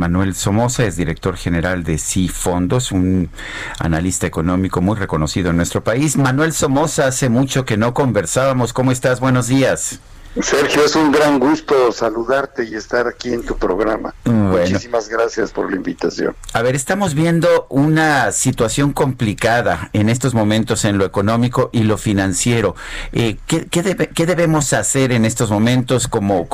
Manuel Somoza es director general de Cifondos, un analista económico muy reconocido en nuestro país. Manuel Somoza, hace mucho que no conversábamos. ¿Cómo estás? Buenos días. Sergio, es un gran gusto saludarte y estar aquí en tu programa. Bueno. Muchísimas gracias por la invitación. A ver, estamos viendo una situación complicada en estos momentos en lo económico y lo financiero. ¿Qué debemos hacer en estos momentos como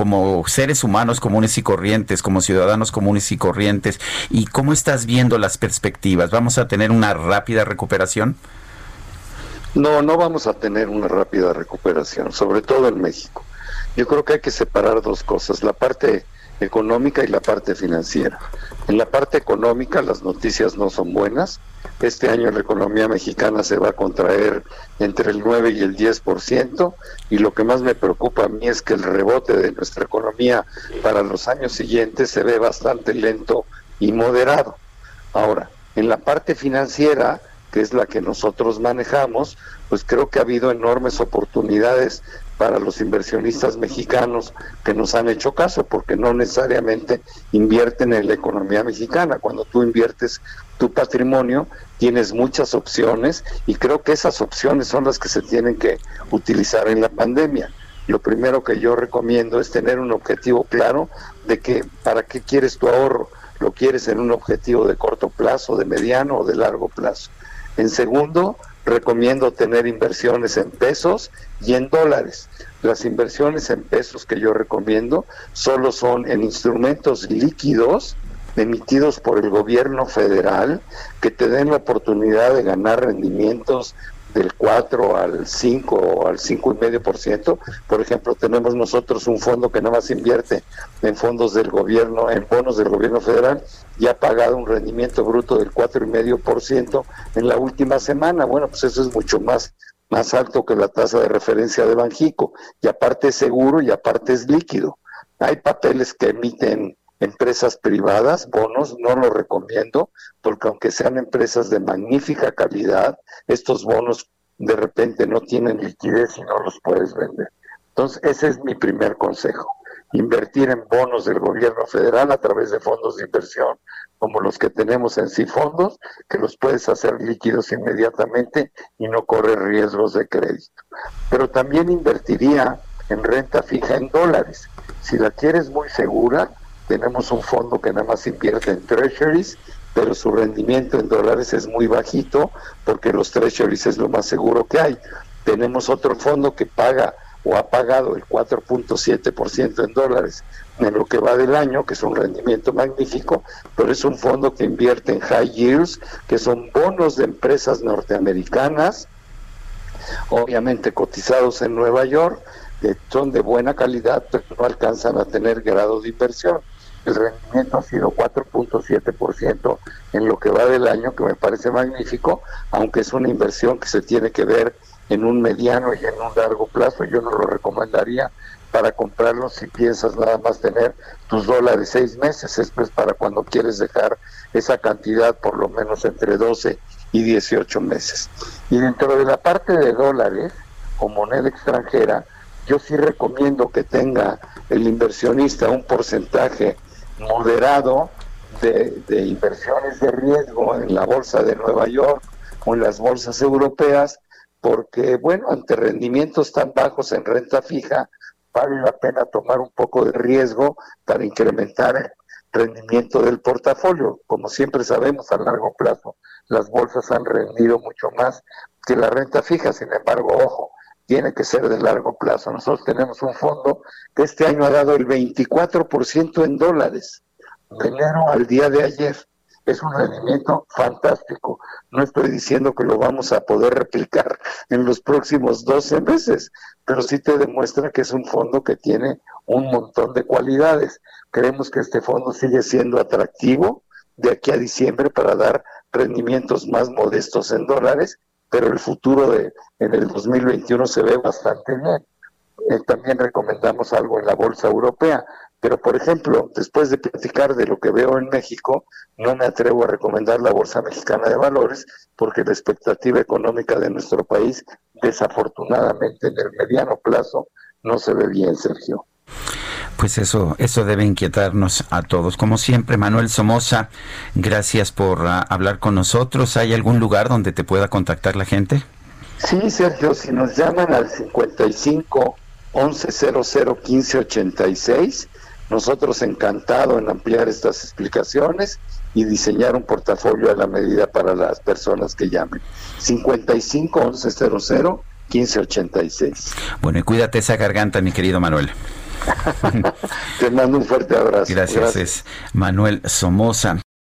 seres humanos comunes y corrientes, como ciudadanos comunes y corrientes? ¿Y cómo estás viendo las perspectivas? ¿Vamos a tener una rápida recuperación? No vamos a tener una rápida recuperación, sobre todo en México. Yo creo que hay que separar dos cosas, la parte económica y la parte financiera. En la parte económica las noticias no son buenas. Este año la economía mexicana se va a contraer entre el 9 y el 10%, y lo que más me preocupa a mí es que el rebote de nuestra economía para los años siguientes se ve bastante lento y moderado. Ahora, en la parte financiera, que es la que nosotros manejamos, pues creo que ha habido enormes oportunidades para los inversionistas mexicanos que nos han hecho caso, porque no necesariamente invierten en la economía mexicana. Cuando tú inviertes tu patrimonio, tienes muchas opciones, y creo que esas opciones son las que se tienen que utilizar en la pandemia. Lo primero que yo recomiendo es tener un objetivo claro de que para qué quieres tu ahorro, lo quieres en un objetivo de corto plazo, de mediano o de largo plazo. En segundo, recomiendo tener inversiones en pesos y en dólares. Las inversiones en pesos que yo recomiendo solo son en instrumentos líquidos emitidos por el gobierno federal que te den la oportunidad de ganar rendimientos del 4 al 5 o al 5,5%. Por ejemplo, tenemos nosotros un fondo que nada más invierte en fondos del gobierno, en bonos del gobierno federal, y ha pagado un rendimiento bruto del 4,5% en la última semana. Bueno, pues eso es mucho más alto que la tasa de referencia de Banxico, y aparte es seguro y aparte es líquido. Hay papeles que emiten empresas privadas, bonos, no lo recomiendo, porque aunque sean empresas de magnífica calidad, estos bonos de repente no tienen liquidez y no los puedes vender. Entonces, ese es mi primer consejo. Invertir en bonos del gobierno federal a través de fondos de inversión, como los que tenemos en Cifondos, que los puedes hacer líquidos inmediatamente y no correr riesgos de crédito. Pero también invertiría en renta fija en dólares. Si la quieres muy segura, tenemos un fondo que nada más invierte en treasuries, pero su rendimiento en dólares es muy bajito porque los treasuries es lo más seguro que hay. Tenemos otro fondo que paga o ha pagado el 4.7% en dólares en lo que va del año, que es un rendimiento magnífico, pero es un fondo que invierte en high yields, que son bonos de empresas norteamericanas, obviamente cotizados en Nueva York, que son de buena calidad, pero no alcanzan a tener grado de inversión. El rendimiento ha sido 4.7% en lo que va del año, que me parece magnífico, aunque es una inversión que se tiene que ver en un mediano y en un largo plazo. Yo no lo recomendaría para comprarlo si piensas nada más tener tus dólares 6 meses. Esto es para cuando quieres dejar esa cantidad por lo menos entre 12 y 18 meses. Y dentro de la parte de dólares o moneda extranjera, yo sí recomiendo que tenga el inversionista un porcentaje moderado de inversiones de riesgo en la bolsa de Nueva York o en las bolsas europeas, porque, bueno, ante rendimientos tan bajos en renta fija, vale la pena tomar un poco de riesgo para incrementar el rendimiento del portafolio. Como siempre sabemos, a largo plazo, las bolsas han rendido mucho más que la renta fija. Sin embargo, ojo, tiene que ser de largo plazo. Nosotros tenemos un fondo que este año ha dado el 24% en dólares, de enero al día de ayer. es un rendimiento fantástico. No estoy diciendo que lo vamos a poder replicar en los próximos 12 meses, pero sí te demuestra que es un fondo que tiene un montón de cualidades. Creemos que este fondo sigue siendo atractivo de aquí a diciembre para dar rendimientos más modestos en dólares, pero el futuro en el 2021 se ve bastante bien. También recomendamos algo en la bolsa europea, pero por ejemplo, después de platicar de lo que veo en México, no me atrevo a recomendar la Bolsa Mexicana de Valores, porque la expectativa económica de nuestro país, desafortunadamente, en el mediano plazo, no se ve bien, Sergio. Pues eso debe inquietarnos a todos. Como siempre, Manuel Somoza, gracias por hablar con nosotros. ¿Hay algún lugar donde te pueda contactar la gente? Sí, Sergio, si nos llaman al 55 1100 1586, nosotros encantados en ampliar estas explicaciones y diseñar un portafolio a la medida para las personas que llamen. 55 1100 1586. Bueno, y cuídate esa garganta, mi querido Manuel. Te mando un fuerte abrazo. Gracias. Es Manuel Somoza.